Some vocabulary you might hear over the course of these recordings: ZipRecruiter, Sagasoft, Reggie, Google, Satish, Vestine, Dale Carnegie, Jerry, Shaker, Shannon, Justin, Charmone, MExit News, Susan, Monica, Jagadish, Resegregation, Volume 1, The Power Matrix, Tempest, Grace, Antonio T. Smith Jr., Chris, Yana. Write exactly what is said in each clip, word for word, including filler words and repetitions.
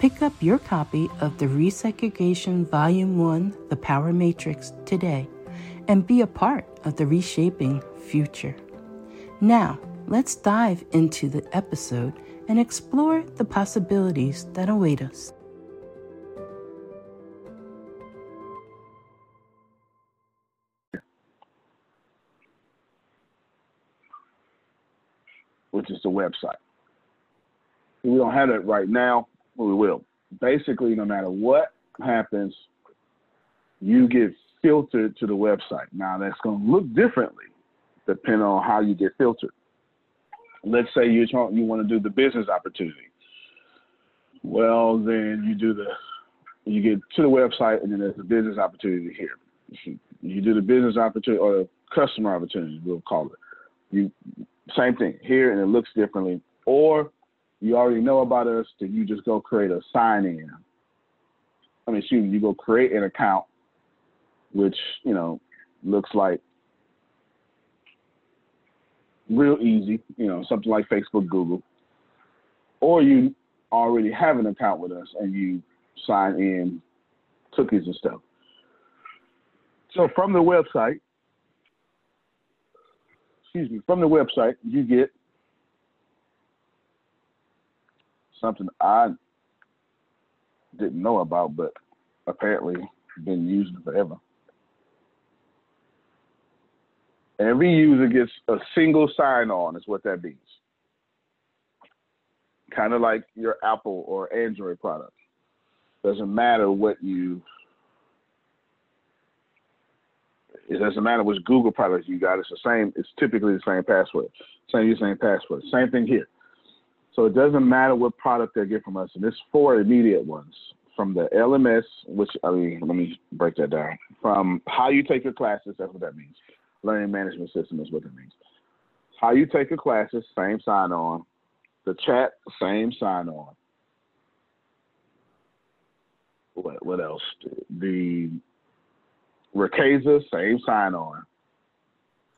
Pick up your copy of the Resegregation Volume one, The Power Matrix, today and be a part of the reshaping future. Now, let's dive into the episode and explore the possibilities that await us. Which is the website. We don't have it right now. We will. Basically, no matter what happens, you get filtered to the website. Now, that's going to look differently depending on how you get filtered. Let's say you you want to do the business opportunity. Well, then you do the you get to the website, and then there's the business opportunity here. You do the business opportunity or the customer opportunity, we'll call it. You same thing here, and it looks differently. Or you already know about us, then you just go create a sign-in. I mean, excuse me, you go create an account, which, you know, looks like real easy, you know, something like Facebook, Google. Or you already have an account with us and you sign in cookies and stuff. So from the website, excuse me, from the website, you get something I didn't know about, but apparently been using forever. Every user gets a single sign-on, is what that means. Kind of like your Apple or Android product. Doesn't matter what you, it doesn't matter which Google product you got. It's the same, it's typically the same password. Same, same password. Same thing here. So it doesn't matter what product they get from us. And there's four immediate ones. From the L M S, which, I mean, let me break that down. From how you take your classes, that's what that means. Learning management system is what that means. How you take your classes, same sign-on. The chat, same sign-on. What, what else? The Recasa, same sign-on.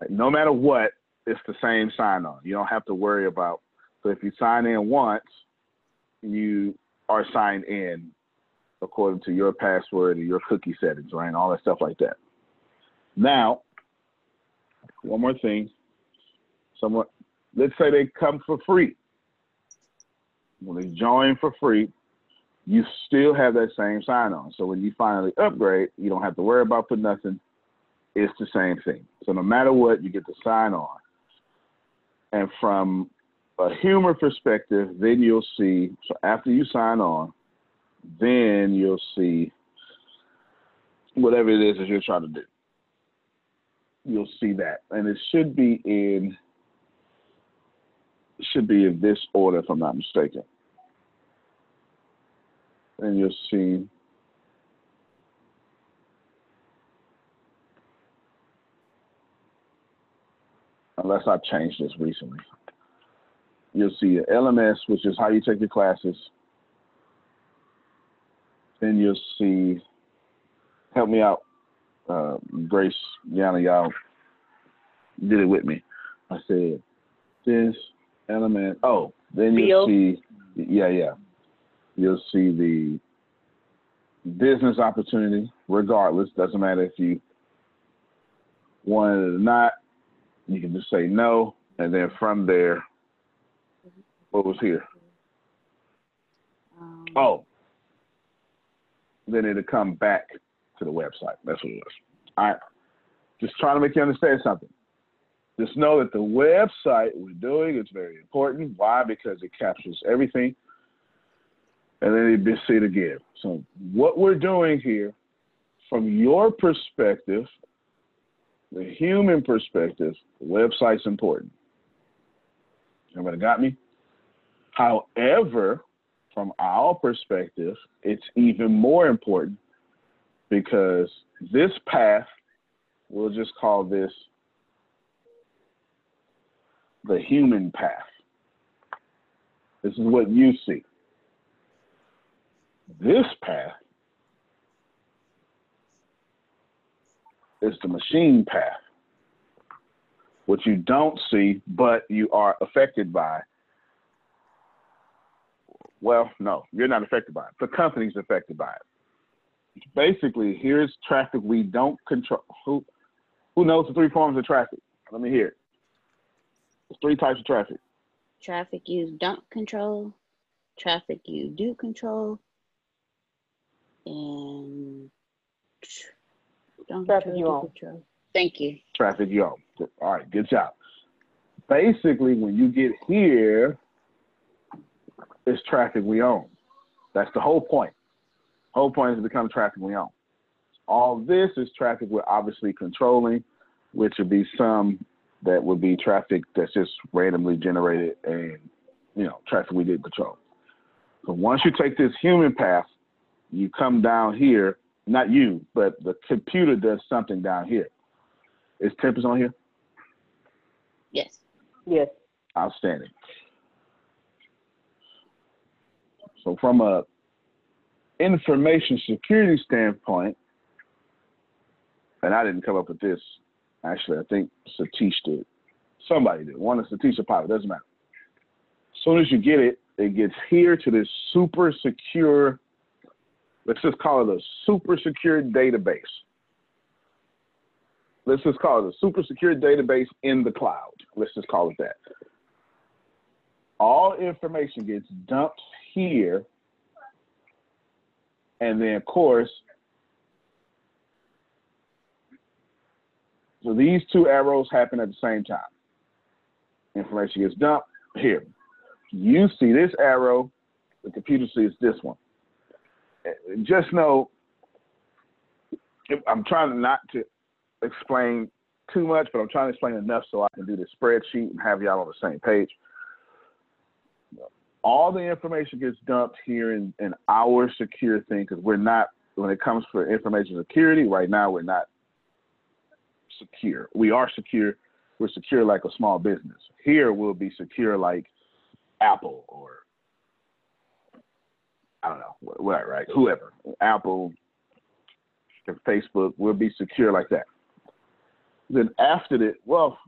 Like, no matter what, it's the same sign-on. You don't have to worry about. So if you sign in once, you are signed in according to your password and your cookie settings, right? And all that stuff like that. Now, one more thing. Someone, let's say they come for free. when they join for free, you still have that same sign-on. So when you finally upgrade, you don't have to worry about putting nothing. It's the same thing. So no matter what, you get the sign-on. And from a humor perspective, then you'll see, so after you sign on, then you'll see whatever it is that you're trying to do. You'll see that. And it should be in, should be in this order, if I'm not mistaken. And you'll see. Unless I've changed this recently. You'll see your L M S, which is how you take your classes. Then you'll see, help me out, uh, Grace, Yana, y'all did it with me. I said, this L M S, oh, then you'll see, yeah, yeah. You'll see the business opportunity, regardless. Doesn't matter if you wanted it or not. You can just say no. And then from there, what was here? Um, oh. Then it'll come back to the website. That's what it was. All right. Just trying to make you understand something. Just know that the website we're doing is very important. Why? Because it captures everything. And then it'd be see it again. So what we're doing here, from your perspective, the human perspective, the website's important. Everybody got me? However, from our perspective, it's even more important because this path, we'll just call this the human path. This is what you see. This path is the machine path, which you don't see, but you are affected by. Well, no, you're not affected by it. The company's affected by it. Basically, here's traffic we don't control. Who, who knows the three forms of traffic? Let me hear it. There's three types of traffic. Traffic you don't control, traffic you do control, and don't traffic you own. Thank you. Traffic you own. All right, good job. Basically, when you get here, it's traffic we own. That's the whole point. Whole point is to become traffic we own. All this is traffic we're obviously controlling, which would be some that would be traffic that's just randomly generated and, you know, traffic we didn't control. So once you take this human path, you come down here, not you, but the computer does something down here. Is Tempest on here? Yes. Yes. Outstanding. So from a information security standpoint, and I didn't come up with this. Actually, I think Satish did. Somebody did. One of Satish or Pilot, doesn't matter. As soon as you get it, it gets here to this super secure, let's just call it a super secure database. Let's just call it a super secure database in the cloud. Let's just call it that. All information gets dumped here. And then, of course, so these two arrows happen at the same time. Information gets dumped here. You see this arrow, the computer sees this one. Just know, I'm trying not to explain too much, but I'm trying to explain enough so I can do this spreadsheet and have y'all on the same page. All the information gets dumped here in, in our secure thing, because we're not, when it comes for information security, right now we're not secure. We are secure. We're secure like a small business. Here we'll be secure like Apple or I don't know, what, right? Whoever, Apple, Facebook, will be secure like that. Then after that, well,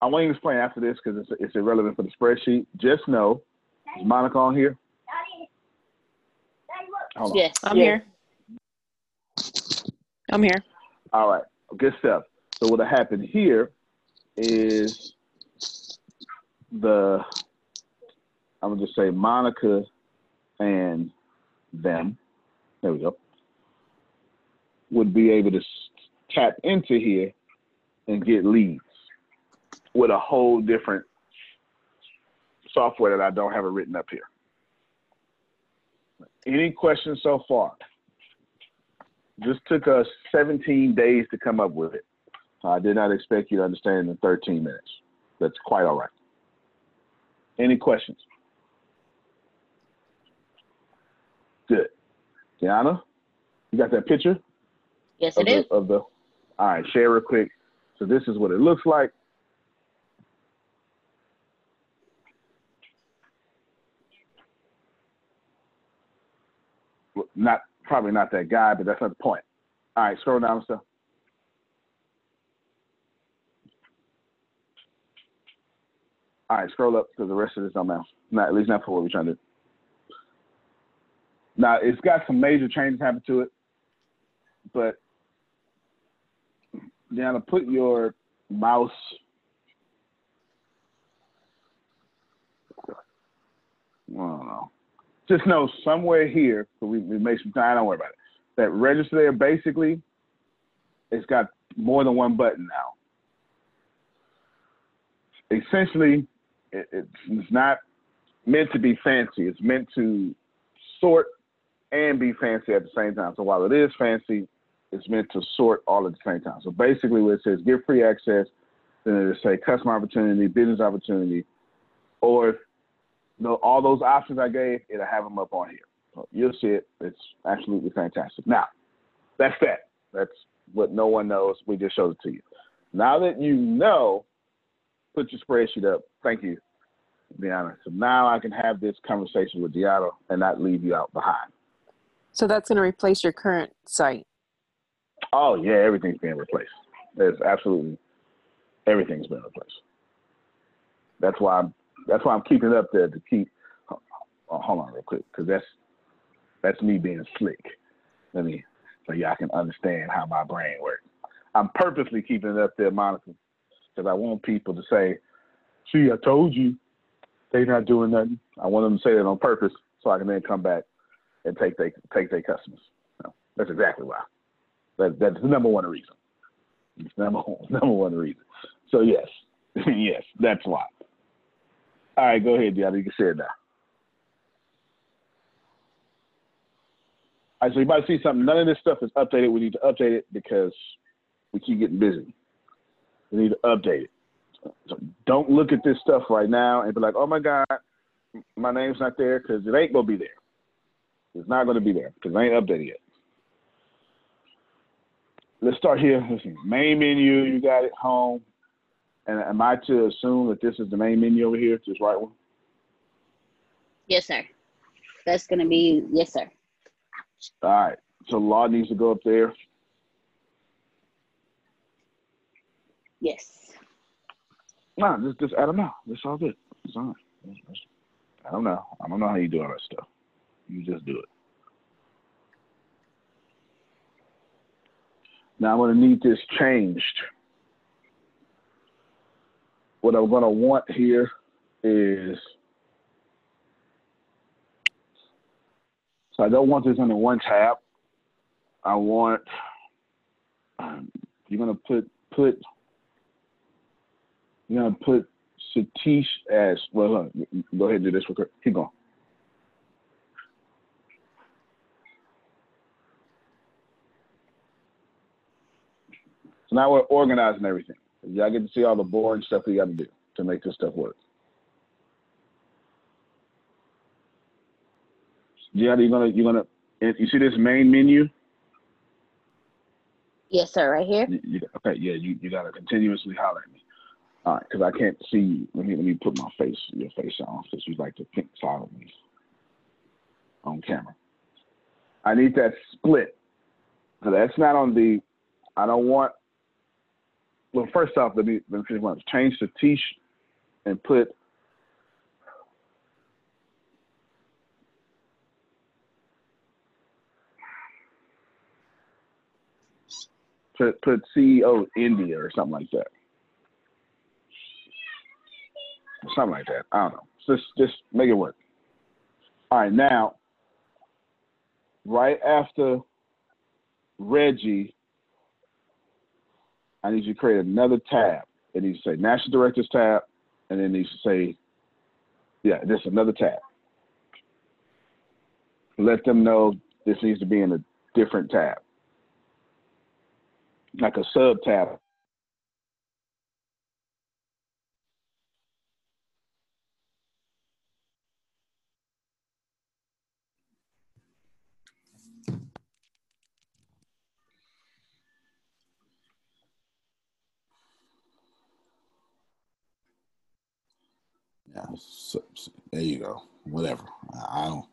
I won't even explain after this because it's, it's irrelevant for the spreadsheet. Just know, is Monica on here? Hold on. Yes, I'm yes. here. I'm here. All right, good stuff. So what happened here is the I'm gonna just say Monica and them, there we go, would be able to tap into here and get leads with a whole different software that I don't have it written up here. Any questions so far? This took us seventeen days to come up with it. I did not expect you to understand in thirteen minutes. That's quite all right. Any questions? Good. Deanna, you got that picture? Yes, it is. Of the, all right, share real quick. So this is what it looks like. Not probably not that guy, but that's not the point. All right, scroll down and stuff. All right, scroll up because the rest of this don't matter. Not at least not for what we're trying to do. Now it's got some major changes happen to it, but Deanna, put your mouse. I don't know. Just know somewhere here, we, we made some time, don't worry about it, that register there basically, it's got more than one button now. Essentially, it, it's, it's not meant to be fancy. It's meant to sort and be fancy at the same time. So while it is fancy, it's meant to sort all at the same time. So basically where it says give free access, then it'll say customer opportunity, business opportunity, or if No, all those options I gave, it'll have them up on here. So you'll see it. It's absolutely fantastic. Now, that's that. That's what no one knows. We just showed it to you. Now that you know, put your spreadsheet up. Thank you, Deanna. So now I can have this conversation with Deanna and not leave you out behind. So that's going to replace your current site. Oh, yeah. Everything's being replaced. There's absolutely everything's been replaced. That's why I'm That's why I'm keeping it up there to keep. Oh, hold on real quick, because that's that's me being slick. Let me so y'all can understand how my brain works. I'm purposely keeping it up there, Monica, because I want people to say, "See, I told you, they're not doing nothing." I want them to say that on purpose, so I can then come back and take they take their customers. So that's exactly why. That that's the number one reason. It's number one, number one reason. So yes, yes, that's why. All right, go ahead, Deanna. You can say it now. All right, so you might see something. None of this stuff is updated. We need to update it because we keep getting busy. We need to update it. So don't look at this stuff right now and be like, oh, my God, my name's not there, because it ain't going to be there. It's not going to be there because it ain't updated yet. Let's start here. Listen, main menu, you got it, home. And am I to assume that this is the main menu over here, this right one? Yes, sir. That's going to be, yes, sir. All right. So law needs to go up there? Yes. No, just, just I don't know. That's all good. It's all right. I don't know. I don't know how you do all that stuff. You just do it. Now I'm going to need this changed. What I'm going to want here is, so I don't want this under one tab. I want, um, you're going to put, put, you're going to put Satish as, well, go ahead and do this real quick. Keep going. So now we're organizing everything. Y'all get to see all the boring stuff we got to do to make this stuff work. Gianna, you're gonna, you're gonna, you see this main menu? Yes, sir, right here. You, you, okay, yeah, you, you gotta continuously holler at me. All right, because I can't see you. Let me, let me put my face, your face on, since you like to pink side of me on camera. I need that split. So that's not on the, I don't want, well, first off, let me, let me finish one. Change the Satish and put put put C E O India or something like that. Something like that. I don't know. Just, just make it work. All right, now, right after Reggie, I need you to create another tab. It needs to say National Directors tab, and then it needs to say, yeah, this is another tab. Let them know this needs to be in a different tab, like a sub tab. Yeah, so, so, there you go. Whatever. I don't.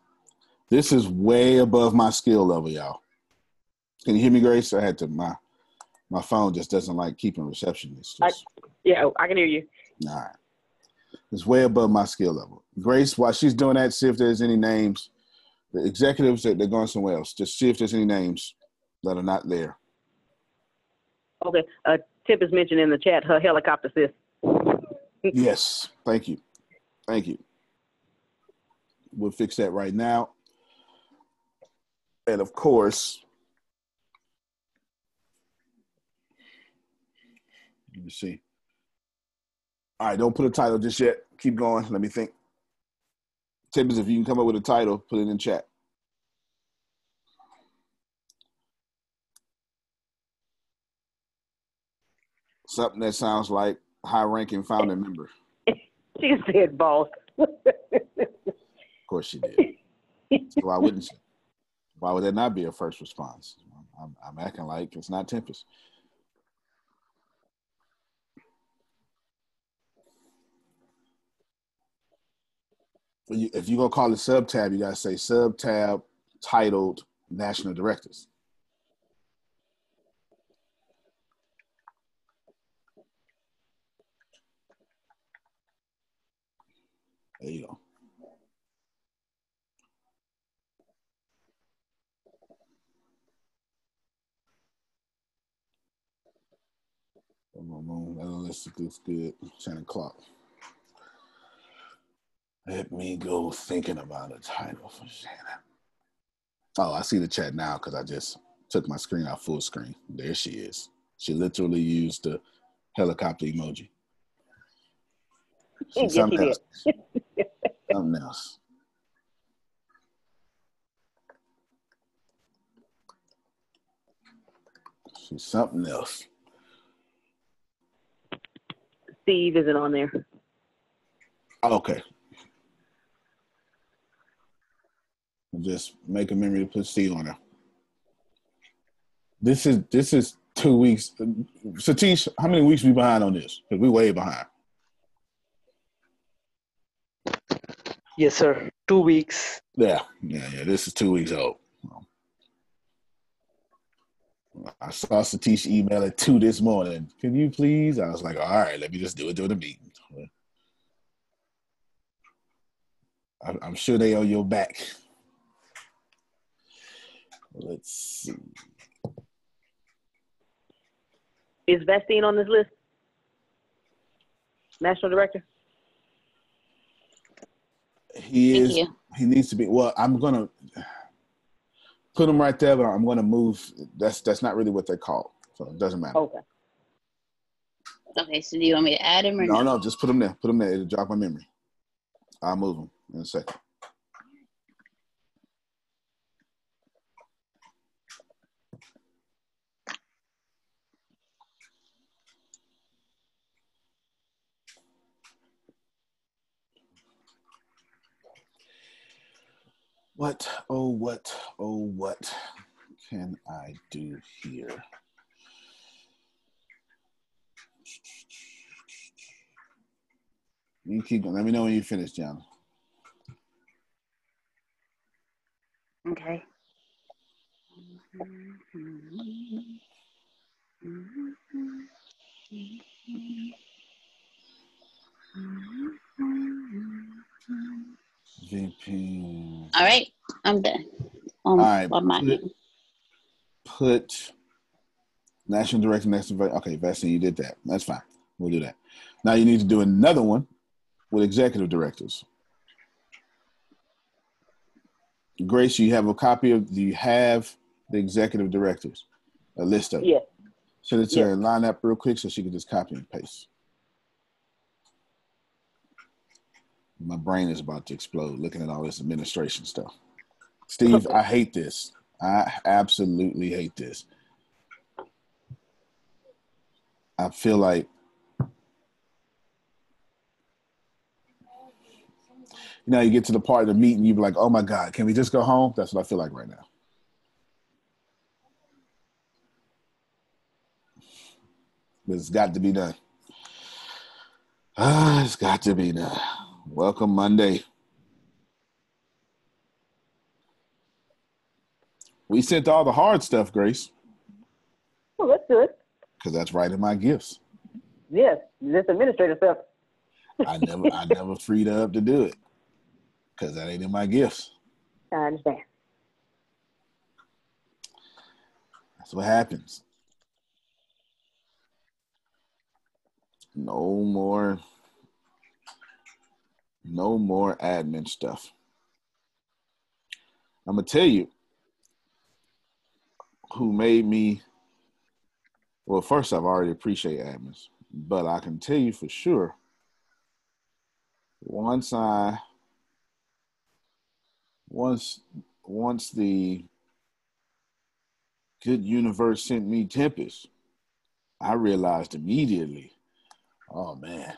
This is way above my skill level, y'all. Can you hear me, Grace? I had to. My my phone just doesn't like keeping reception. It's just, I, yeah, I can hear you. All right. It's way above my skill level. Grace, while she's doing that, see if there's any names. The executives, they're going somewhere else. Just see if there's any names that are not there. Okay. Uh, Tip is mentioned in the chat, her helicopter sis. Yes. Thank you. Thank you. We'll fix that right now. And of course, let me see. All right, don't put a title just yet. Keep going. Let me think. Tempest, if you can come up with a title, put it in chat. Something that sounds like high-ranking founding member. She said boss. Of course she did. So why wouldn't she? Why would that not be a first response? I'm, I'm acting like it's not Tempest. If you're going to call it sub-tab, you got to say sub-tab titled National Directors. There you go. Boom, boom, boom. That looks good. Shannon Clark. Let me go thinking about a title for Shannon. Oh, I see the chat now because I just took my screen out full screen. There she is. She literally used the helicopter emoji. She, something else. Something else. She's something else. Steve isn't on there. Okay. Just make a memory to put Steve on there. This is this is two weeks. Satish, how many weeks we behind on this? Because we way behind. Yes, sir. Two weeks. Yeah, yeah, yeah. This is two weeks old. I saw Satish email at two this morning. Can you please? I was like, all right, let me just do it during the meeting. I'm sure they are on your back. Let's see. Is Vestine on this list? National Director? He is. He needs to be. Well, I'm gonna put him right there, but I'm gonna move. That's that's not really what they call, so it doesn't matter. Okay. Okay. So do you want me to add him or no? No, no. Just put him there. Put him there. It'll jog my memory. I'll move him in a second. What, oh, what, oh, what can I do here? You keep going. Let me know when you finish, John. Okay. V P. All right, I'm done. Um, All right, put, my put National Director next to, okay, Vestine, you did that. That's fine. We'll do that. Now you need to do another one with Executive Directors. Grace, you have a copy of, do you have the executive directors, a list of them? Yeah. Send it to yeah. her and line up real quick so she can just copy and paste. My brain is about to explode looking at all this administration stuff. Steve, I hate this. I absolutely hate this. I feel like, you know, you get to the part of the meeting, you be like, oh my God, can we just go home? That's what I feel like right now. But it's got to be done. Ah, it's got to be done. Welcome Monday. We sent all the hard stuff, Grace. Well, that's good. Because that's right in my gifts. Yes, this administrative stuff. I never I never freed up to do it. Because that ain't in my gifts. I understand. That's what happens. No more, no more admin stuff. I'm gonna tell you who made me, well, first off, I already appreciate admins, but I can tell you for sure, once I, once, once the good universe sent me Tempest, I realized immediately, oh man,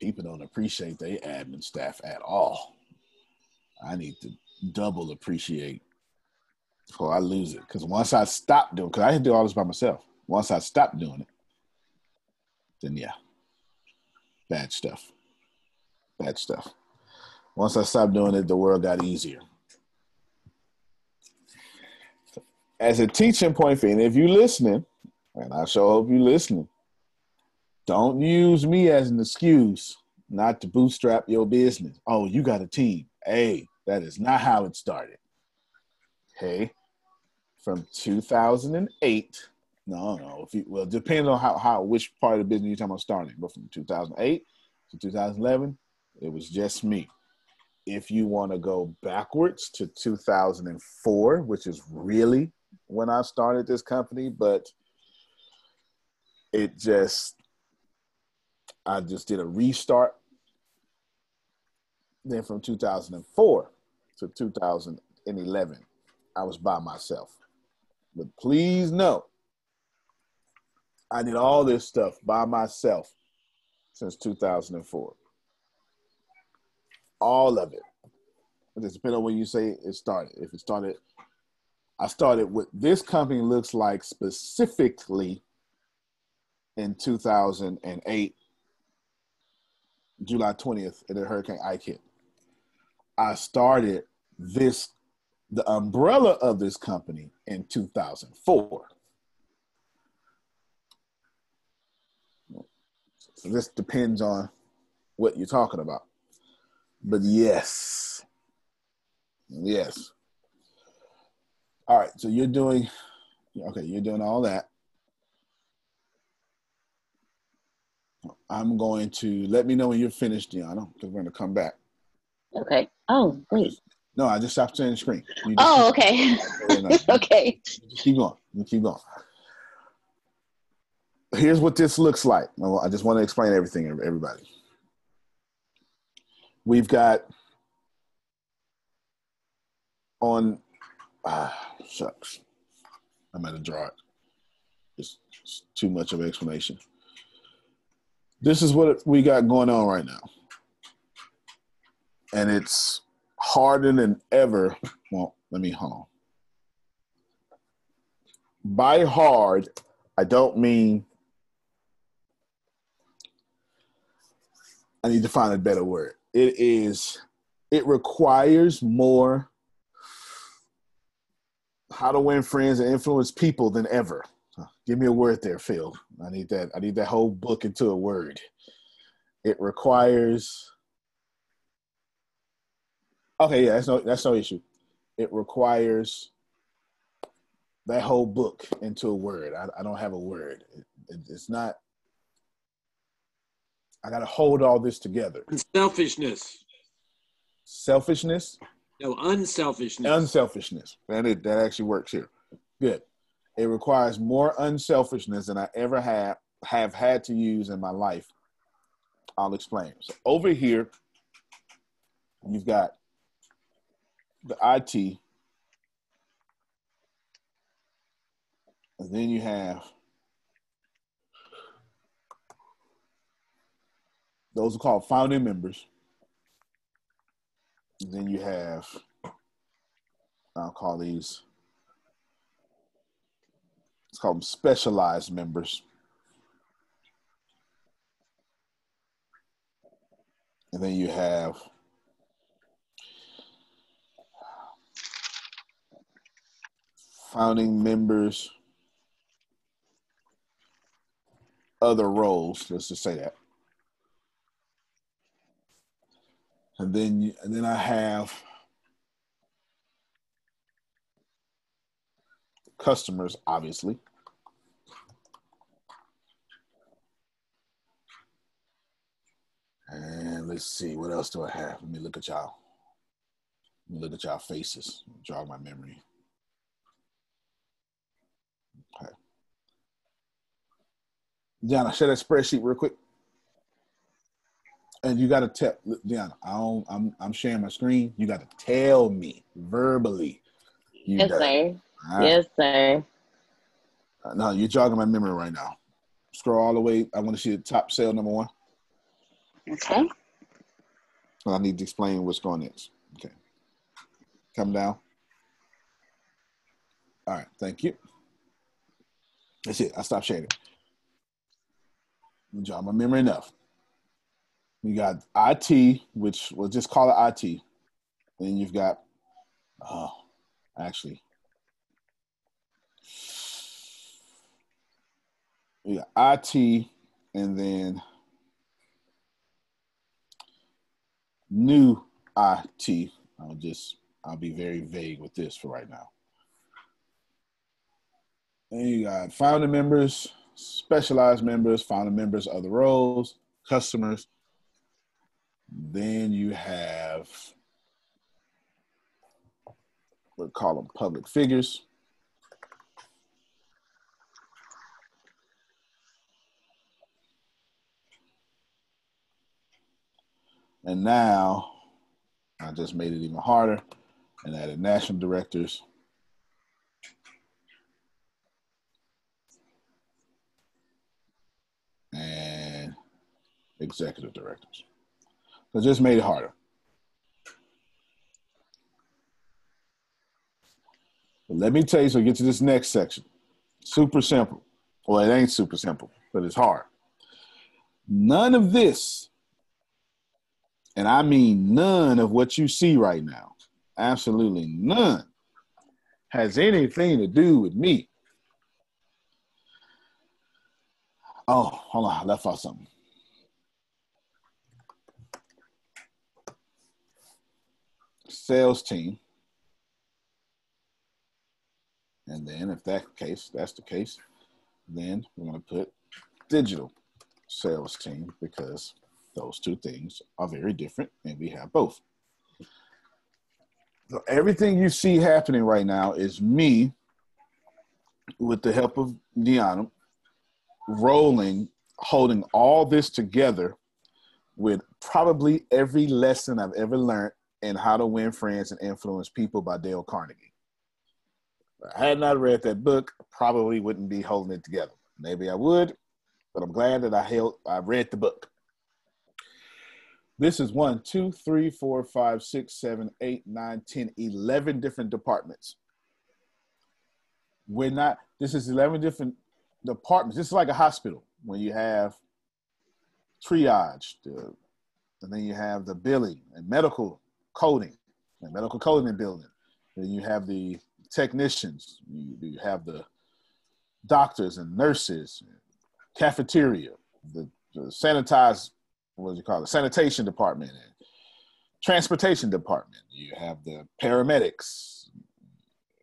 people don't appreciate their admin staff at all. I need to double appreciate before I lose it. Because once I stop doing, because I had to do all this by myself. Once I stop doing it, then yeah, bad stuff, bad stuff. Once I stopped doing it, the world got easier. As a teaching point for you, and if you're listening, and I sure hope you're listening, don't use me as an excuse not to bootstrap your business. Oh, you got a team. Hey, that is not how it started. Okay. From two thousand eight, no, no. If you, well, depends on how, how, which part of the business you're talking about starting. But from two thousand eight to two thousand eleven, it was just me. If you want to go backwards to two thousand four, which is really when I started this company, but it just, I just did a restart. Then from two thousand four to two thousand eleven, I was by myself. But please know, I did all this stuff by myself since two thousand four. All of it. It depends on when you say it started. If it started, I started what this company looks like specifically in two thousand eight, July twentieth, and the Hurricane Ike hit. I started this, the umbrella of this company in two thousand four. So this depends on what you're talking about. But yes, yes. All right, so you're doing, okay, you're doing all that. I'm going to, let me know when you're finished, Deanna, because we're going to come back. Okay. Oh, wait. No, I just stopped sharing the screen. Oh, okay. Okay. Just keep going. You keep going. Here's what this looks like. I just want to explain everything, everybody. We've got on, ah, shucks. I'm going to draw it. It's, it's too much of an explanation. This is what we got going on right now. And it's harder than ever. Well, let me hold on. By hard, I don't mean, I need to find a better word. It is, it requires more how to win friends and influence people than ever. Give me a word there, Phil. I need that. I need that whole book into a word. It requires. Okay, yeah, that's no, that's no issue. It requires that whole book into a word. I, I don't have a word. It, it, it's not. I gotta hold all this together. Selfishness. selfishness. No, unselfishness. Unselfishness. That, it, that actually works here. Good. It requires more unselfishness than I ever have, have had to use in my life. I'll explain. So over here, you've got the I T. And then you have those are called founding members. And then you have, I'll call these, let's call them specialized members. And then you have founding members, other roles, let's just say that. And then, and then I have customers, obviously. And let's see, what else do I have? Let me look at y'all. Let me look at y'all faces, jog my memory. Okay. Deanna, share that spreadsheet real quick. And you got to tell, Deanna, I don't, I'm, I'm sharing my screen. You got to tell me verbally. You yes, sir. Right. Yes, sir. Uh, no, you're jogging my memory right now. Scroll all the way. I want to see the top cell, number one. Okay. Well, I need to explain what's going next. Okay. Come down. All right. Thank you. That's it. I stopped sharing it. I'm jogging my memory enough. You got I T, which we'll just call it I T. Then you've got, oh, actually, you got I T, and then new I T. I'll just, I'll be very vague with this for right now. Then you got founder members, specialized members, founder members, other roles, customers. Then you have, we'll call them public figures. And now, I just made it even harder and added national directors. And executive directors. So just made it harder. But let me tell you, so we get to this next section. Super simple. Well, it ain't super simple, but it's hard. None of this, and I mean none of what you see right now, absolutely none, has anything to do with me. Oh, hold on, I left off something. Sales team, and then if that case that's the case, then we're going to put digital sales team, because those two things are very different and we have both. So everything you see happening right now is me, with the help of Deanna, rolling, holding all this together with probably every lesson I've ever learned and How to Win Friends and Influence People by Dale Carnegie. If I had not read that book, I probably wouldn't be holding it together. Maybe I would, but I'm glad that I held, I read the book. This is one, two, three, four, five, six, seven, eight, nine, ten, eleven different departments. We're not, this is eleven different departments. This is like a hospital when you have triage, the, and then you have the billing and medical coding, and medical coding and building. Then you have the technicians, you, you have the doctors and nurses, cafeteria, the, the sanitized, what do you call it, sanitation department, and transportation department. You have the paramedics,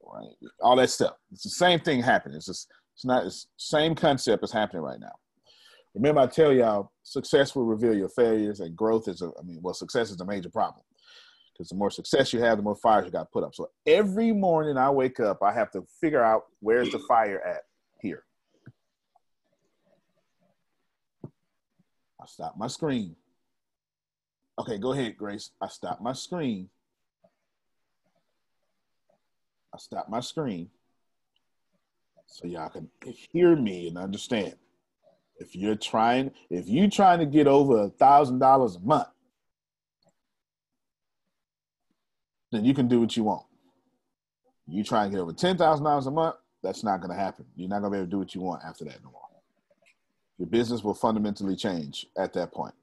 right? All that stuff. It's the same thing happening. It's just, it's not, it's same concept is happening right now. Remember, I tell y'all, success will reveal your failures, and growth is, a, I mean, well, success is a major problem. because the more success you have, the more fires you got to put up. So every morning I wake up, I have to figure out where's the fire at here. I stop my screen. Okay, go ahead, Grace. I stop my screen. I stop my screen so y'all can hear me and understand. If you're trying, if you're trying to get over a thousand dollars a month, then you can do what you want. You try and get over ten thousand dollars a month, that's not going to happen. You're not going to be able to do what you want after that no more. Your business will fundamentally change at that point.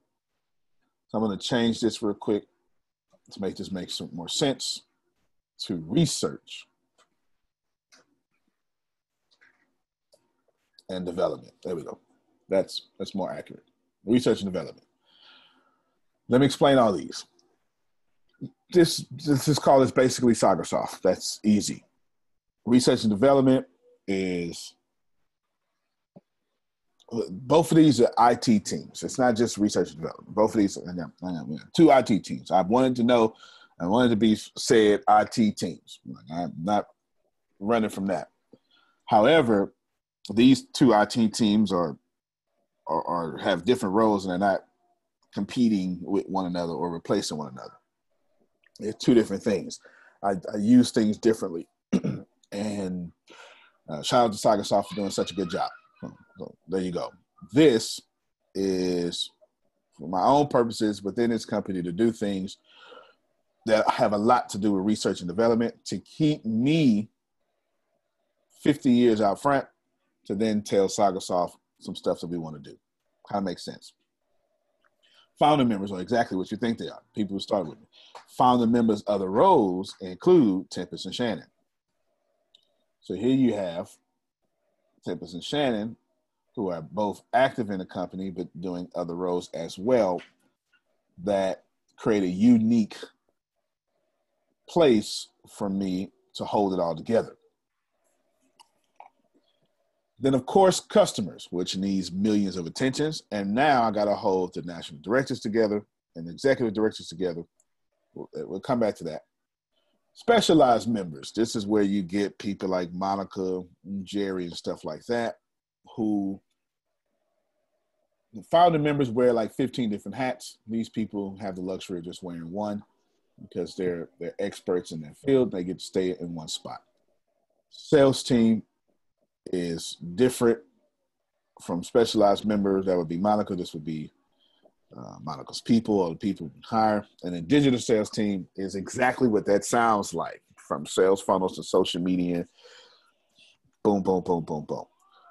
So I'm going to change this real quick to make this make some more sense. To research and development. There we go. That's that's more accurate. Research and development. Let me explain all these. This this is called is basically Sagasoft. That's easy. Research and development is both of these are I T teams. It's not just research and development. Both of these are two I T teams. I wanted to know. I wanted to be said I T teams. I'm not running from that. However, these two I T teams are, are, are have different roles and they're not competing with one another or replacing one another. They're two different things. I, I use things differently. And uh, shout out to Sagasoft for doing such a good job. So there you go. This is for my own purposes within this company to do things that have a lot to do with research and development to keep me fifty years out front to then tell Sagasoft some stuff that we want to do. Kind of makes sense. Founder members are exactly what you think they are, people who started with me. Founder members' other roles include Tempest and Shannon. So here you have Tempest and Shannon, who are both active in the company but doing other roles as well that create a unique place for me to hold it all together. Then of course, customers, which needs millions of attentions. And now I got to hold the national directors together and executive directors together. We'll, we'll come back to that. Specialized members. This is where you get people like Monica, Jerry, and stuff like that, who the founder members wear like fifteen different hats. These people have the luxury of just wearing one, because they're they're experts in their field. They get to stay in one spot. Sales team is different from specialized members. That would be Monica. This would be uh, Monica's people or the people we hire. And then digital sales team is exactly what that sounds like, from sales funnels to social media. Boom, boom, boom, boom, boom.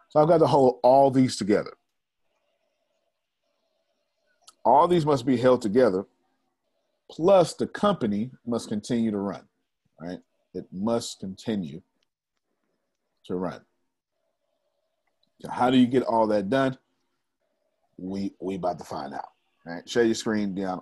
So I've got to hold all these together. All these must be held together. Plus, the company must continue to run, right? It must continue to run. So how do you get all that done? We we about to find out, right? Share your screen, Deanna.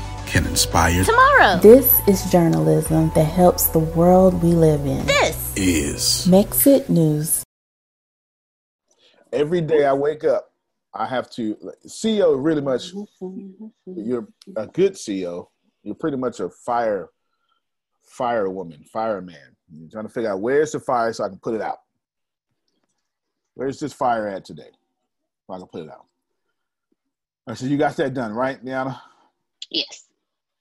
can inspire tomorrow. This is journalism that helps the world we live in. This is MExit News. Every day I wake up, I have to, C E O really much, you're a good C E O, you're pretty much a fire, firewoman, fireman. You're trying to figure out where's the fire so I can put it out. Where's this fire at today so I can put it out? I said, you got that done, right, Deanna? Yes.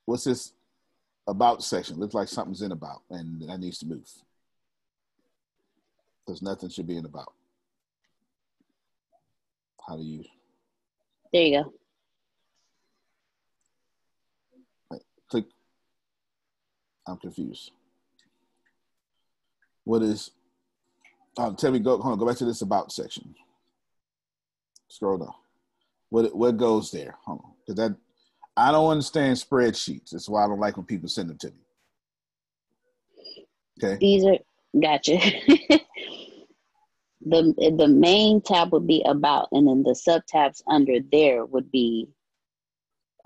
What's this about section? Looks like something's in about, and that needs to move. because nothing should be in about. How do you? There you go. Wait, click. I'm confused. What is? Um, tell me. Go. Hold on. Go back to this about section. Scroll down. What what goes there? Hold on, because that I don't understand spreadsheets. That's why I don't like when people send them to me. Okay. These are gotcha. The the main tab would be about, and then the subtabs under there would be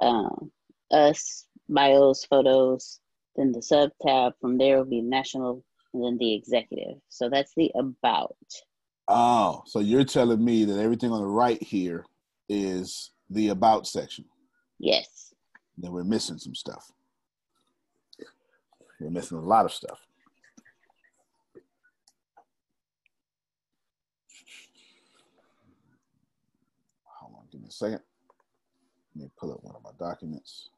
um, us, bios, photos. Then the subtab from there would be national, and then the executive. So that's the about. Oh, so you're telling me that everything on the right here is the about section? Yes. Then we're missing some stuff. We're missing a lot of stuff. Hold on, give me a second. Let me pull up one of my documents.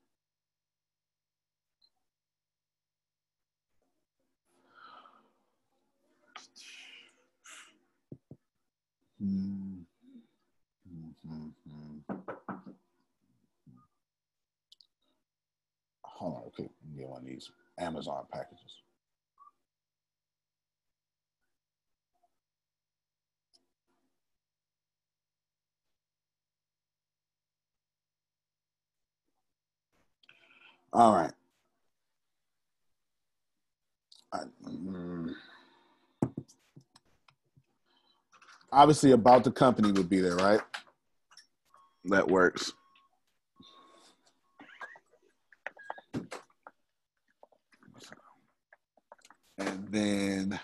Mm-hmm. Mm-hmm. Hold on, okay, get one of these Amazon packages. All right. I, mm, obviously, about the company would be there, right? That works. And then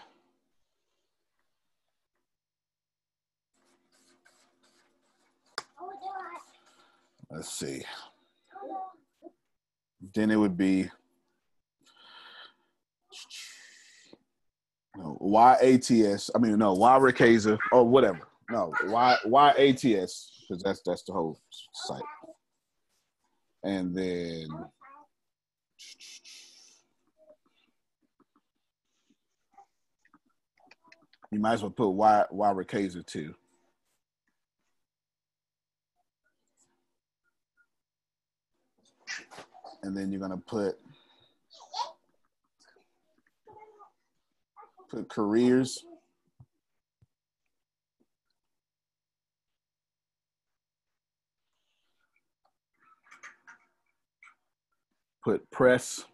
let's see. Then it would be no, Y A T S. I mean, no, Y-Rekaza or whatever. No, Y Y A T S, because that's that's the whole site. And then you might as well put Y Y-Rekaza too. And then you're gonna put put careers. Put press.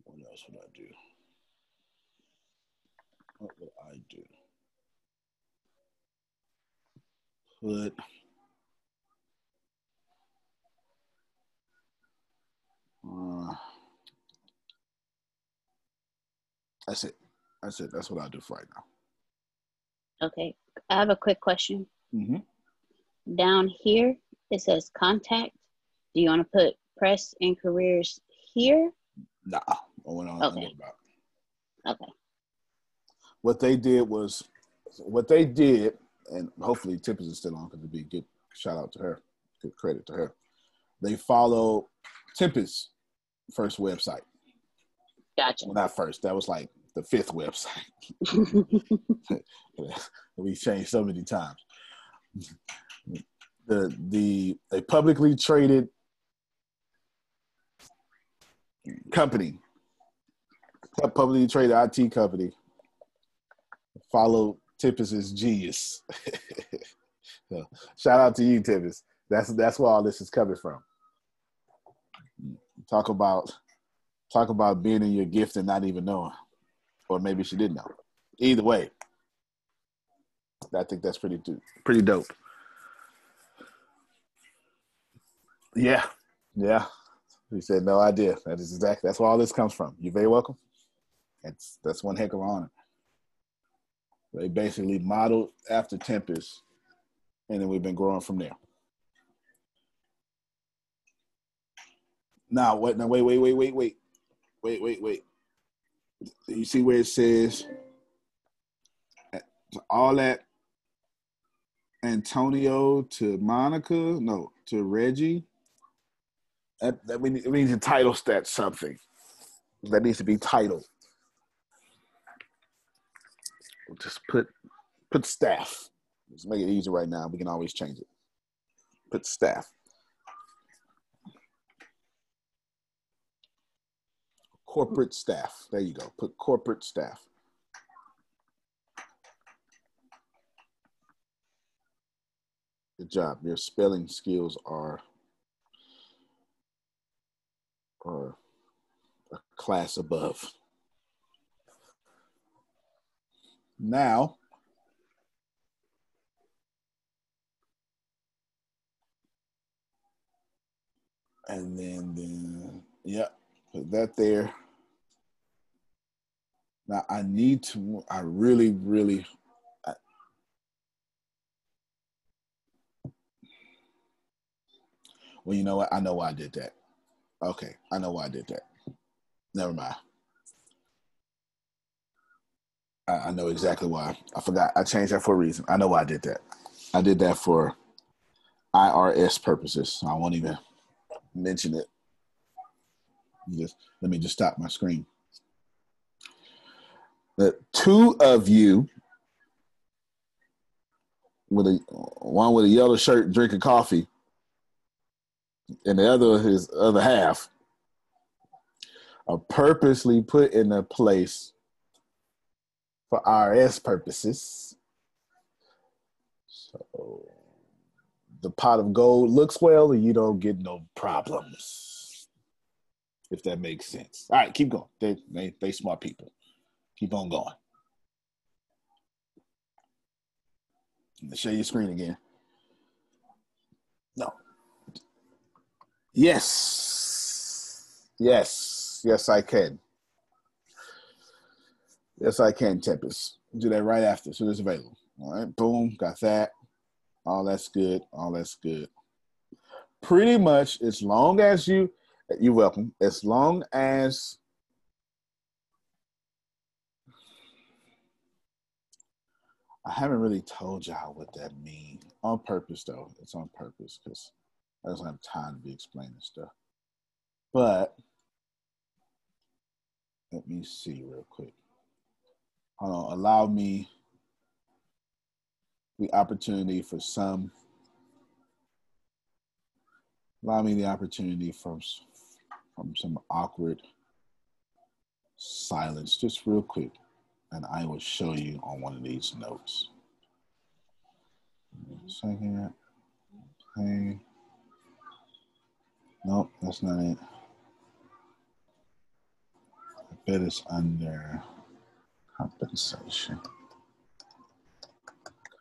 What else would I do? What would I do? Put uh, that's it. That's it. That's what I'll do for right now. Okay. I have a quick question. Mm-hmm. Down here, it says contact. Do you want to put press and careers here? Nah. I went on okay. About. Okay. What they did was, what they did. And hopefully Tempest is still on because it'd be a good shout out to her, good credit to her. They follow Tempest's first website. Gotcha. Well, not first. That was like the fifth website. We changed so many times. The the a publicly traded company, a publicly traded I T company, followed Tempest is genius. So, shout out to you, Tempest. That's that's where all this is coming from. Talk about talk about being in your gift and not even knowing, or maybe she didn't know. Either way, I think that's pretty do- pretty dope. Yeah, yeah. He said no idea. That is exactly that's where all this comes from. You're very welcome. That's that's one heck of an honor. They basically modeled after Tempest, and then we've been growing from there. Now, what? Now, wait, wait, wait, wait, wait, wait, wait, wait. You see where it says all that Antonio to Monica? No, to Reggie. That, that we, need, we need to title stat something. That needs to be titled. We'll just put put staff. Let's make it easy right now. We can always change it. Put staff. Corporate staff. There you go. Put corporate staff. Good job. Your spelling skills are, are a class above. Now, and then, then yeah, put that there. Now I need to, I really, really, I, well, you know what? I know why I did that. Okay, I know why I did that. Never mind. I, I know exactly why. I forgot. I changed that for a reason. I know why I did that. I did that for I R S purposes. So I won't even mention it. Just, let me just stop my screen. The two of you, with a one with a yellow shirt drinking coffee, and the other his other half, are purposely put in a place for I R S purposes. So the pot of gold looks well and you don't get no problems, if that makes sense. All right, keep going. They, they, they smart people. Keep on going. Share your screen again. No. Yes. Yes. Yes, I can. Yes, I can, Tempest. Do that right after, so it's available. All right, boom, got that. All that's good. All that's good. Pretty much, as long as you, you're welcome. As long as, I haven't really told y'all what that means. On purpose, though. It's on purpose because I just don't have time to be explaining stuff. But let me see real quick. Hold on. Allow me the opportunity for some, allow me the opportunity from, from some awkward silence, just real quick, and I will show you on one of these notes. One second, okay. Nope, that's not it. I bet it's under compensation.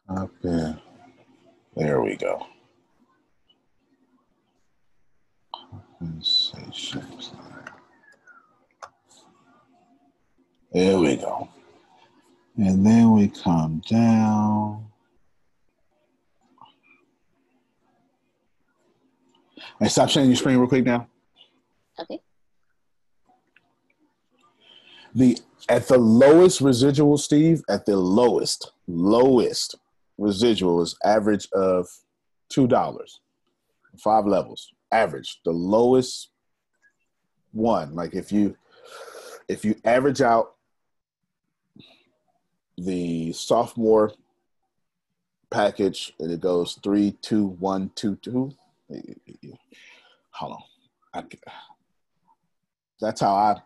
Up there. There we go. Compensation plan. There we go. And then we come down. Hey, stop sharing your screen real quick now. Okay. The at the lowest residual, Steve, at the lowest, lowest. Residual is average of two dollars, five levels, average. The lowest one, like if you if you average out the sophomore package and it goes three, two, one, two, two. Hold on. I, that's how I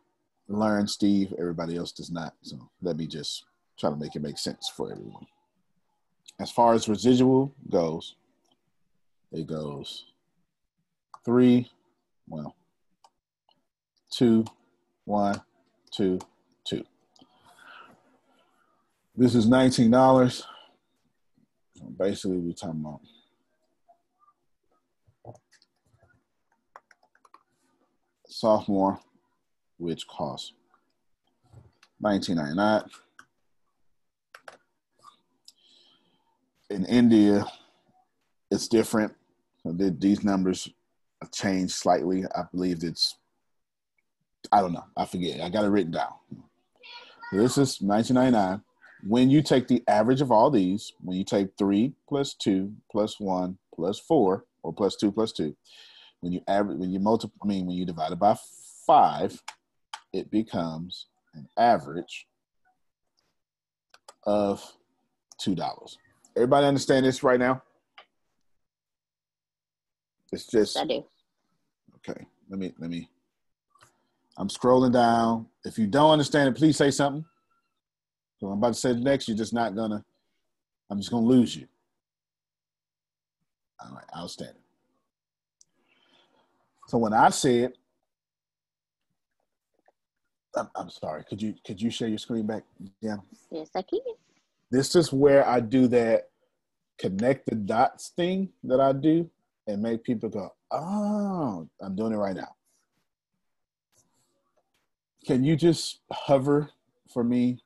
learned, Steve. Everybody else does not. So let me just try to make it make sense for everyone. As far as residual goes, it goes three, well, two, one, two, two. This is nineteen dollars. So basically, we're talking about sophomore, which costs nineteen ninety-nine. In India, it's different. These numbers have changed slightly. I believe it's, I don't know. I forget. I got it written down. This is nineteen ninety-nine. When you take the average of all these, when you take three plus two plus one plus four, or plus two plus two, When you average, when you multiply, I mean, when you divide it by five, it becomes an average of two dollars. Everybody understand this right now? It's just, I do. Okay, let me, let me, I'm scrolling down. If you don't understand it, please say something. So I'm about to say the next, you're just not gonna, I'm just gonna lose you. All right, outstanding. So when I said, I'm, I'm sorry, could you could you share your screen back? Yeah. Yes, I can. This is where I do that connect the dots thing that I do and make people go, oh, I'm doing it right now. Can you just hover for me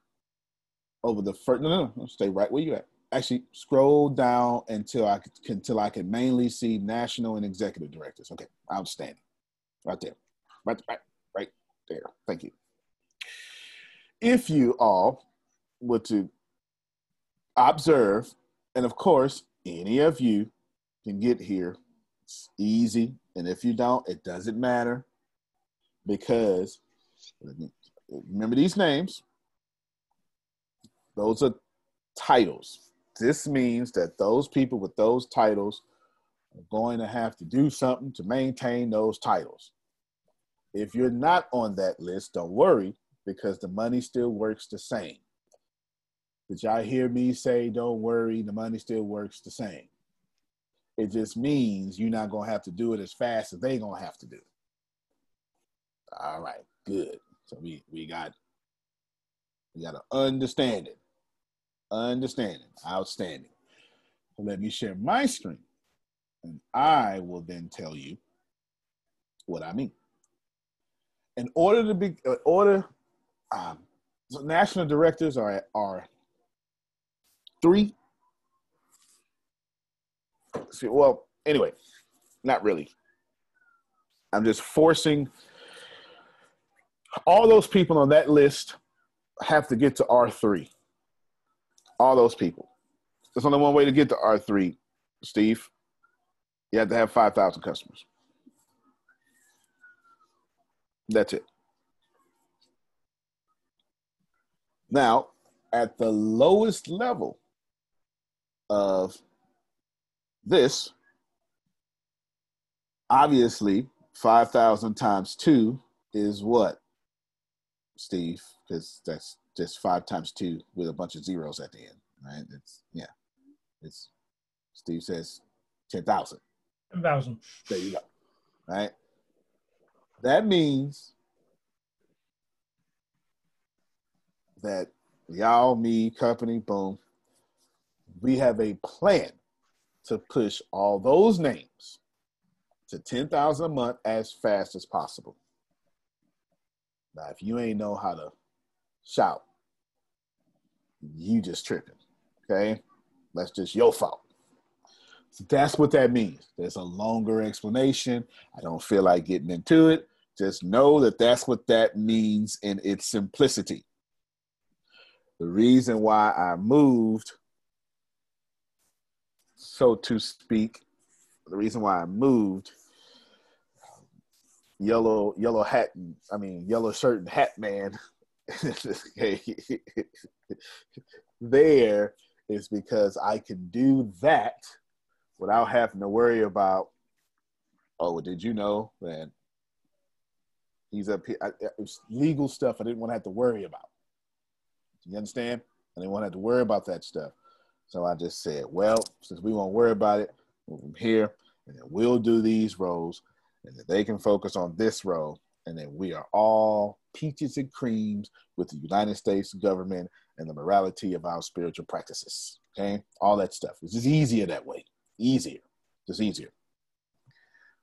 over the first, no, no, no, stay right where you at. Actually, scroll down until I can, until I can mainly see national and executive directors. Okay, outstanding. Right there, right, right, right there. Thank you. If you all were to observe, and of course, any of you can get here. It's easy, and if you don't, it doesn't matter because remember these names. Those are titles. This means that those people with those titles are going to have to do something to maintain those titles. If you're not on that list, don't worry because the money still works the same. Did y'all hear me say, don't worry, the money still works the same. It just means you're not gonna have to do it as fast as they gonna have to do it. All right, good. So we, we got, we got to understand it. Understanding, outstanding. Let me share my screen and I will then tell you what I mean. In order to be, in order, um, so national directors are, are three. See, well, anyway, not really. I'm just forcing all those people on that list have to get to R three. All those people. There's only one way to get to R three, Steve. You have to have five thousand customers. That's it. Now, at the lowest level of this, obviously, five thousand times two is what, Steve? Because that's just five times two with a bunch of zeros at the end, right? It's, yeah, it's, Steve says ten thousand. ten thousand. There you go, right? That means that y'all, me, company, boom, we have a plan to push all those names to ten thousand a month as fast as possible. Now, if you ain't know how to shout, you just tripping, okay? That's just your fault. So that's what that means. There's a longer explanation. I don't feel like getting into it. Just know that that's what that means in its simplicity. The reason why I moved, so to speak, the reason why I moved yellow yellow hat, I mean, yellow shirt and hat man there is because I can do that without having to worry about, oh, did you know that he's up here? I, it was legal stuff I didn't want to have to worry about. You understand? I didn't want to have to worry about that stuff. So I just said, well, since we won't worry about it, move them here, and then we'll do these roles, and then they can focus on this role, and then we are all peaches and creams with the United States government and the morality of our spiritual practices, okay? All that stuff. It's just easier that way, easier, just easier.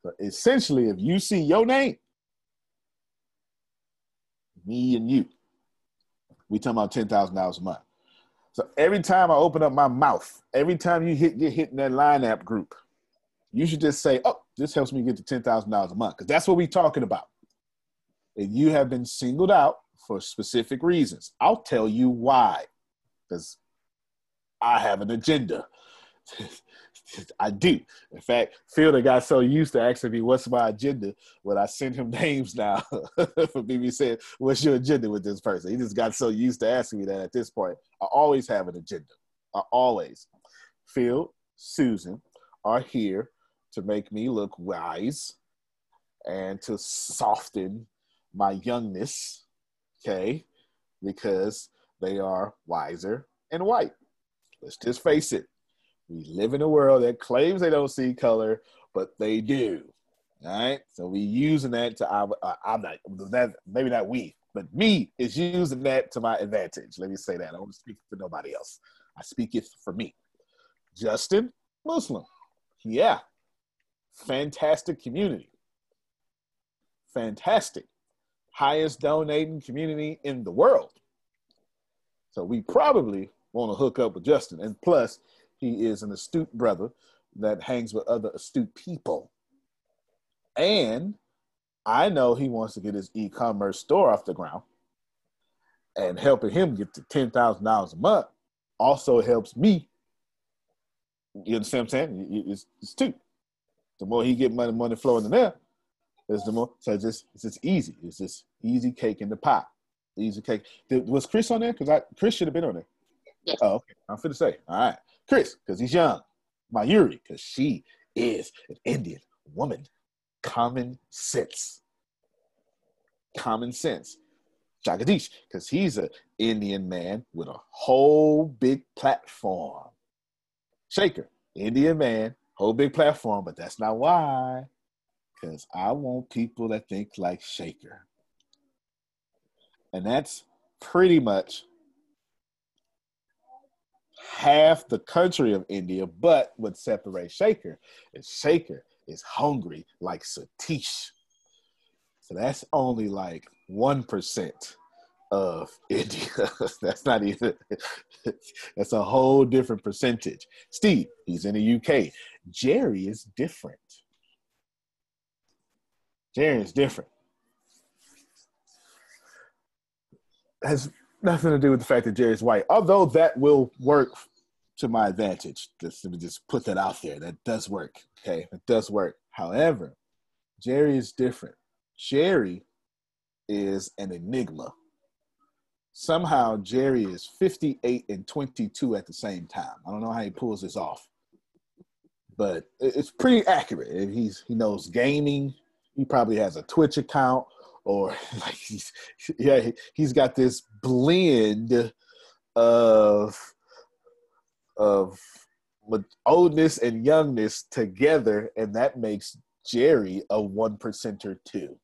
But essentially, if you see your name, me and you, we talking about ten thousand dollars a month. So every time I open up my mouth, every time you hit, you're hitting that lineup group, you should just say, oh, this helps me get to ten thousand dollars a month, because that's what we're talking about. If you have been singled out for specific reasons, I'll tell you why, because I have an agenda. I do. In fact, Phil got so used to asking me, what's my agenda? When I send him names now for B B saying, what's your agenda with this person? He just got so used to asking me that at this point. I always have an agenda. I always. Phil, Susan are here to make me look wise and to soften my youngness, okay? Because they are wiser and white. Let's just face it. We live in a world that claims they don't see color, but they do. All right. So we using that to our, uh, I'm not, that, maybe not we, but me is using that to my advantage. Let me say that. I don't speak for nobody else. I speak it for me. Justin, Muslim. Yeah. Fantastic community. Fantastic. Highest donating community in the world. So we probably want to hook up with Justin. And plus, he is an astute brother that hangs with other astute people. And I know he wants to get his e-commerce store off the ground, and helping him get to ten thousand dollars a month also helps me. You understand what I'm saying? It's, it's two. The more he get money, money flowing in there, is the more, so it's just, it's just easy. It's just easy cake in the pot. Easy cake. Did, was Chris on there? Because I Chris should have been on there. Yes. Oh, okay. I'm finna say. All right. Chris, because he's young. Mayuri, because she is an Indian woman. Common sense. Common sense. Jagadish, because he's an Indian man with a whole big platform. Shaker, Indian man, whole big platform, but that's not why. Because I want people that think like Shaker. And that's pretty much half the country of India, but what separates Shaker is Shaker is hungry like Satish. So that's only like one percent of India. That's not even, that's a whole different percentage. Steve, he's in the U K. Jerry is different. Jerry is different. Has nothing to do with the fact that Jerry's white, although that will work to my advantage. Just, let me just put that out there. That does work, okay? It does work. However, Jerry is different. Jerry is an enigma. Somehow, Jerry is fifty-eight and twenty-two at the same time. I don't know how he pulls this off, but it's pretty accurate. He's, he knows gaming. He probably has a Twitch account. Or like he's, yeah, he's got this blend of of oldness and youngness together, and that makes Jerry a one percenter too.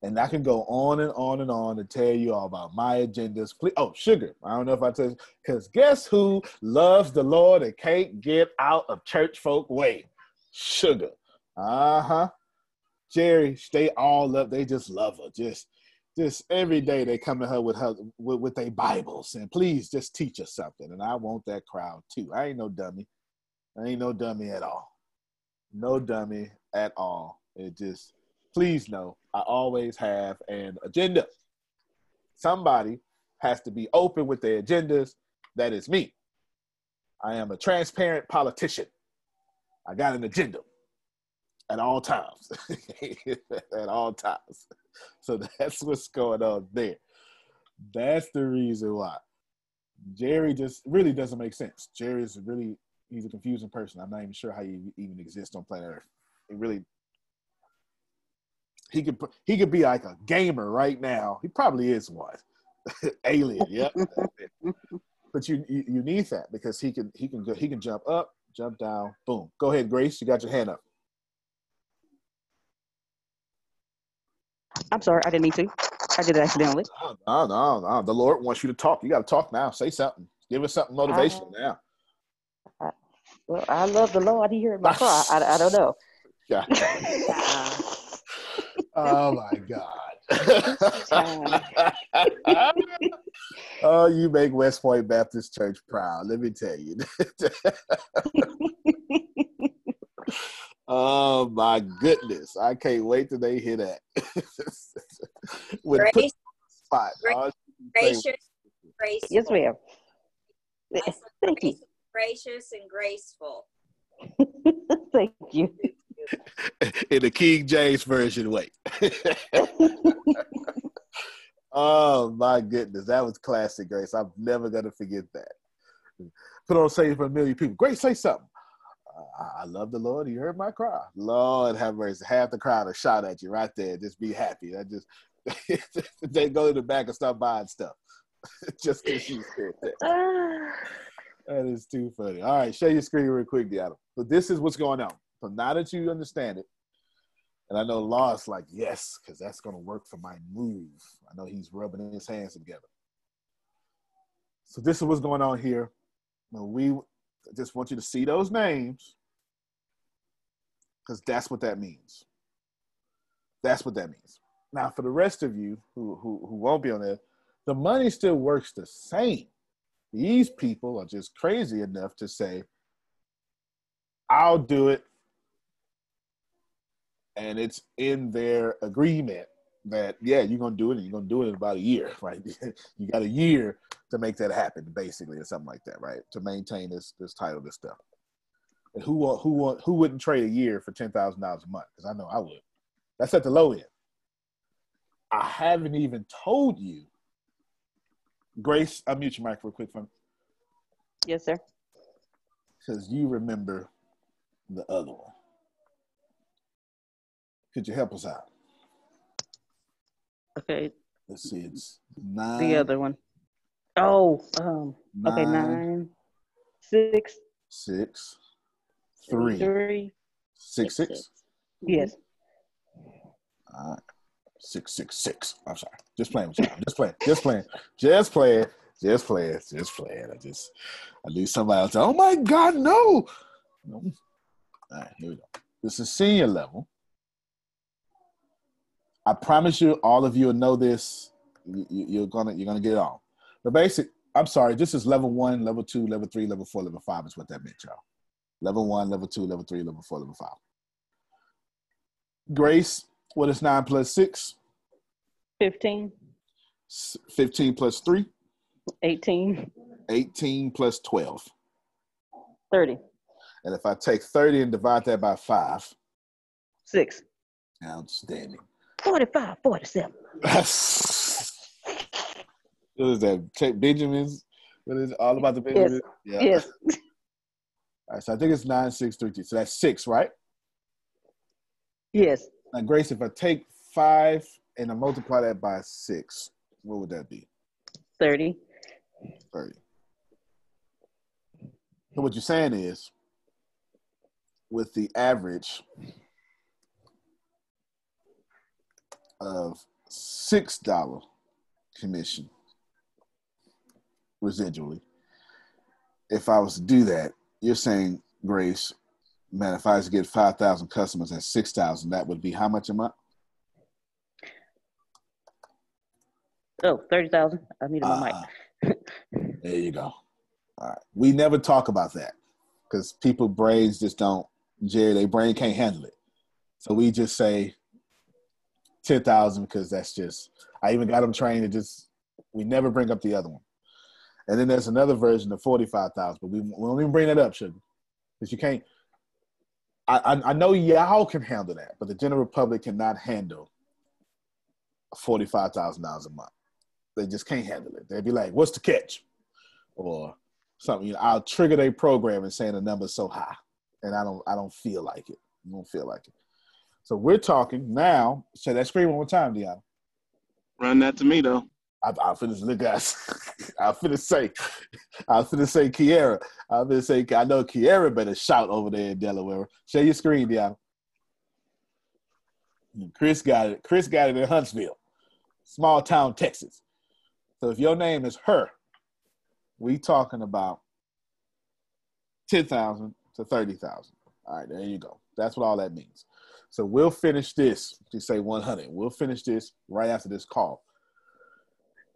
And I can go on and on and on to tell you all about my agendas. Please, oh, sugar. I don't know if I tell you, because guess who loves the Lord and can't get out of church folk way? Sugar. Uh huh. Jerry, they all up. They just love her. Just, just every day they come to her with her with, with their Bibles and please just teach us something. And I want that crowd too. I ain't no dummy. I ain't no dummy at all. No dummy at all. It just, please know, I always have an agenda. Somebody has to be open with their agendas. That is me. I am a transparent politician. I got an agenda. At all times, at all times. So that's what's going on there. That's the reason why. Jerry just really doesn't make sense. Jerry is really, he's a confusing person. I'm not even sure how you even exist on planet Earth. It really, he could, he could be like a gamer right now. He probably is one. Alien, yeah. But you, you you need that because he can, he can go, he can jump up, jump down, boom. Go ahead, Grace, you got your hand up. I'm sorry, I didn't mean to. I did it accidentally. No, no, no, no. The Lord wants you to talk. You got to talk now. Say something. Give us something motivational I, now. I, well, I love the Lord. He heard my cry. I, I don't know. Yeah. Oh, my God. Oh, you make West Point Baptist Church proud. Let me tell you. Oh my goodness! I can't wait till they hear that. With Grace, spot, Grace, gracious, gracious, yes, ma'am. Thank you. gracious and graceful. Thank you. In the King James version, wait. Oh my goodness, that was classic, Grace. I'm never gonna forget that. Put on stage for a million people. Grace, say something. Uh, I love the Lord. He heard my cry. Lord have mercy. Half the crowd will shout at you right there. Just be happy. That just they go to the back and stop buying stuff just because you said that. That is too funny. All right, share your screen real quick, Deanna. So this is what's going on. So now that you understand it, and I know Law's like, yes, because that's going to work for my move. I know he's rubbing his hands together. So this is what's going on here. Now we just want you to see those names because that's what that means. That's what that means. Now, for the rest of you who, who, who won't be on there, the money still works the same. These people are just crazy enough to say, I'll do it. And it's in their agreement that, yeah, you're going to do it, and you're going to do it in about a year, right? You got a year to make that happen, basically, or something like that, right? To maintain this this title, this stuff. And who who who wouldn't trade a year for ten thousand dollars a month? Because I know I would. That's at the low end. I haven't even told you. Grace, I'll mute your mic for a quick one. Yes, sir. Because you remember the other one. Could you help us out? Okay. Let's see, it's nine. The other one. Oh, um, nine, okay, nine, six. Six, three. Three. Six, six. six. Yes. All right. Six, six, six. I'm sorry. Just playing with you. Just playing. Just playing. Just playing. Just playing. Just playing. I just, I knew somebody else. Oh my God, no. no. All right, here we go. This is senior level. I promise you, all of you will know this. You, you, you're gonna, you're gonna get it all. The basic. I'm sorry. This is level one, level two, level three, level four, level five is what that meant, y'all. Level one, level two, level three, level four, level five. Grace, what is nine plus six? Fifteen. Fifteen plus three. Eighteen. Eighteen plus twelve. Thirty. And if I take thirty and divide that by five. Six. Outstanding. Forty-five, forty-seven. What is that? Benjamin's? What is it? All about the Benjamins? Yes. Yeah. Yes. All right, so I think it's nine, six, three, two. So that's six, right? Yes. Now, Grace, if I take five and I multiply that by six, what would that be? thirty. thirty. So what you're saying is, with the average of six dollars commission residually, if I was to do that, you're saying, Grace, man, if I was to get five thousand customers at six thousand, that would be how much a month? Oh, thirty thousand. I need my mic. There you go. All right. We never talk about that because people's brains just don't, Jerry, their brain can't handle it. So we just say ten thousand because that's just, I even got them trained to just, we never bring up the other one. And then there's another version of forty-five thousand, but we, we don't even bring that up, sugar, because you can't. I, I know y'all can handle that, but the general public cannot handle forty-five thousand dollars a month. They just can't handle it. They'd be like, what's the catch? Or something. You know, I'll trigger their program and saying the number's so high, and I don't I don't feel like it. I don't feel like it. So we're talking now. Say that screen one more time, Deanna. Run that to me, though. I, I'll finish, look, guys. I'll finish say, I'll finish say Kiera. I'll finish say, I know Kiera better shout over there in Delaware. Share your screen, Deanna. Chris got it. Chris got it in Huntsville, small town, Texas. So if your name is her, we talking about ten thousand to thirty thousand. All right, there you go. That's what all that means. So we'll finish this, just say one hundred. We'll finish this right after this call.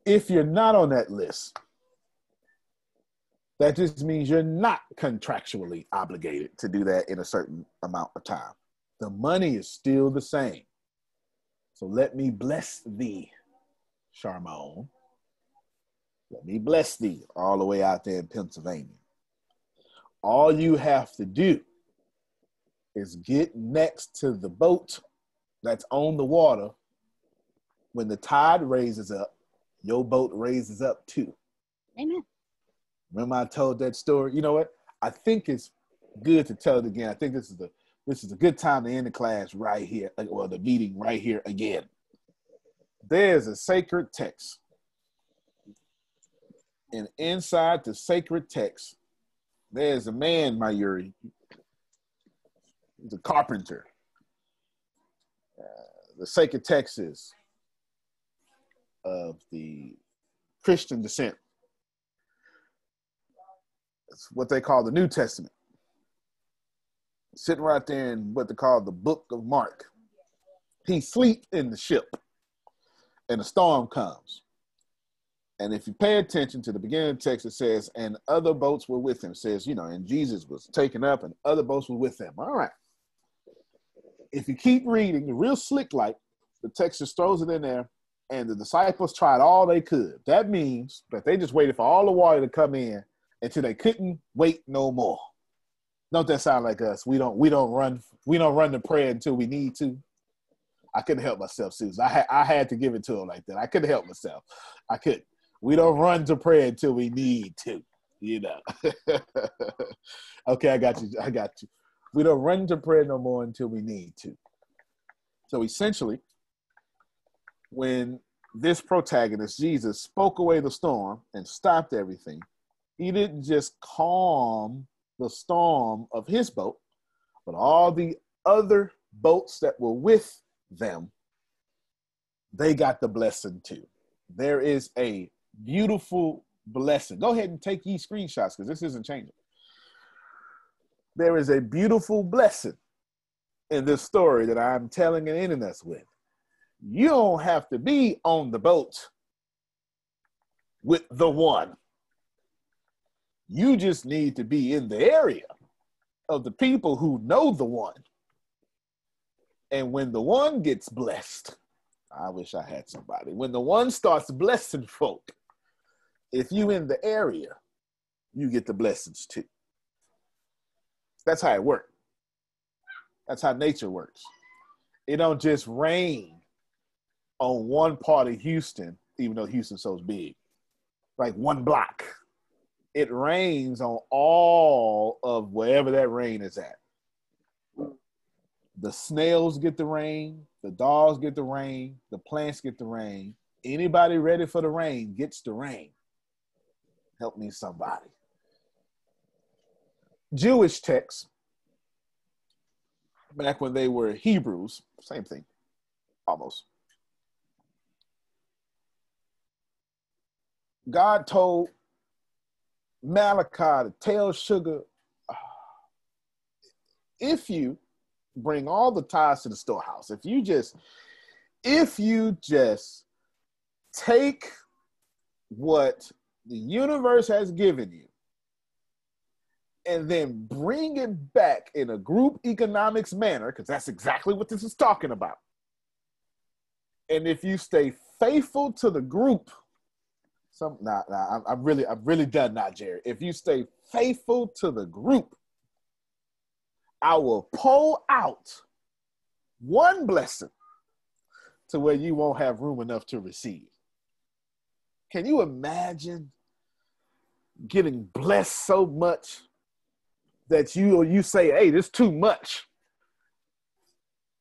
If you're not on that list, that just means you're not contractually obligated to do that in a certain amount of time. The money is still the same. So let me bless thee, Charmone. Let me bless thee all the way out there in Pennsylvania. All you have to do is get next to the boat that's on the water. When the tide raises up, your boat raises up too. Amen. Remember I told that story? You know what? I think it's good to tell it again. I think this is the this is a good time to end the class right here, well, the meeting right here again. There's a sacred text. And inside the sacred text, there's a man, Mayuri. He's a carpenter. Uh, the sacred text is of the Christian descent. It's what they call the New Testament. Sitting right there in what they call the Book of Mark. He sleeps in the ship and a storm comes. And if you pay attention to the beginning of the text, it says, and other boats were with him. It says, you know, and Jesus was taken up and other boats were with him. All right. If you keep reading, real slick like, the text just throws it in there, and the disciples tried all they could. That means that they just waited for all the water to come in until they couldn't wait no more. Don't that sound like us? We don't we don't run we don't run to prayer until we need to. I couldn't help myself, Susan. I had I had to give it to him like that. I couldn't help myself. I couldn't. We don't run to prayer until we need to, you know. Okay, I got you. I got you. We don't run to prayer no more until we need to. So essentially, when this protagonist, Jesus, spoke away the storm and stopped everything, he didn't just calm the storm of his boat, but all the other boats that were with them, they got the blessing too. There is a beautiful blessing. Go ahead and take these screenshots because this isn't changing. There is a beautiful blessing in this story that I'm telling and ending us with. You don't have to be on the boat with the one. You just need to be in the area of the people who know the one. And when the one gets blessed, I wish I had somebody. When the one starts blessing folk, if you in the area, you get the blessings too. That's how it works. That's how nature works. It don't just rain on one part of Houston, even though Houston's so big, like one block. It rains on all of wherever that rain is at. The snails get the rain, the dogs get the rain, the plants get the rain. Anybody ready for the rain gets the rain. Help me somebody. Jewish texts, back when they were Hebrews, same thing, almost. God told Malachi to tell Sugar, if you bring all the tithes to the storehouse, if you just, if you just take what the universe has given you and then bring it back in a group economics manner, because that's exactly what this is talking about. And if you stay faithful to the group, Some, nah, nah, I'm, I'm really, I'm really done now, Jerry. If you stay faithful to the group, I will pull out one blessing to where you won't have room enough to receive. Can you imagine getting blessed so much that you you say, hey, this is too much.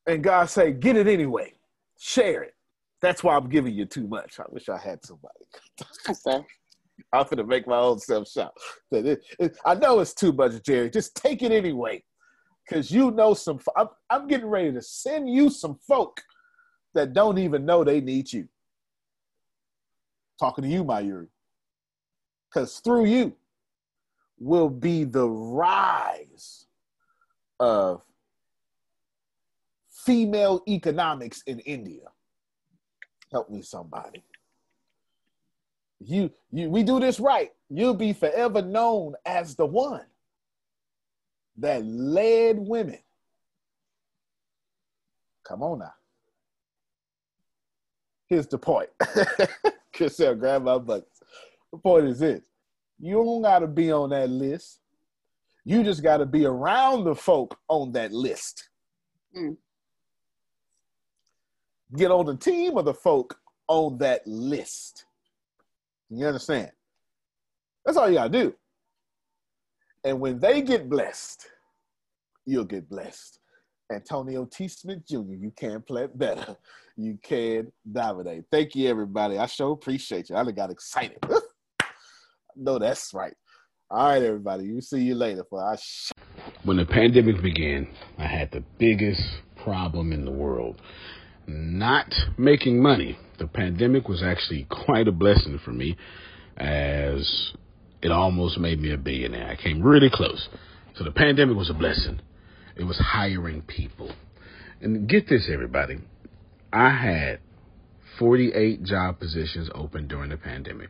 And God say, get it anyway, share it. That's why I'm giving you too much. I wish I had somebody. Okay. I'm going to make my own self shout. I know it's too much, Jerry. Just take it anyway. Because you know some, I'm, I'm getting ready to send you some folk that don't even know they need you. Talking to you, Mayuri. Because through you will be the rise of female economics in India. Help me somebody. You, you, we do this right. You'll be forever known as the one that led women. Come on now. Here's the point. Chris said, grab my buckets. The point is this. You don't got to be on that list. You just got to be around the folk on that list. Mm. Get on the team of the folk on that list. You understand? That's all you got to do. And when they get blessed, you'll get blessed. Antonio T. Smith Junior, you can't play better. You can dominate. Thank you, everybody. I sure appreciate you. I got excited. No, that's right. All right, everybody. You see you later. For our sh- when the pandemic began, I had the biggest problem in the world. Not making money. The pandemic was actually quite a blessing for me, as it almost made me a billionaire. I came really close. So the pandemic was a blessing. It was hiring people. And get this, everybody. I had forty-eight job positions open during the pandemic.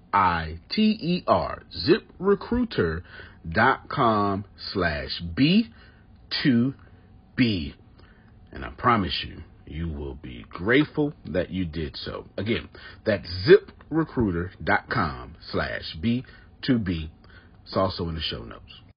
I T E R, ziprecruiter.com slash B two B. And I promise you, you will be grateful that you did so. Again, that's ziprecruiter.com slash B two B. It's also in the show notes.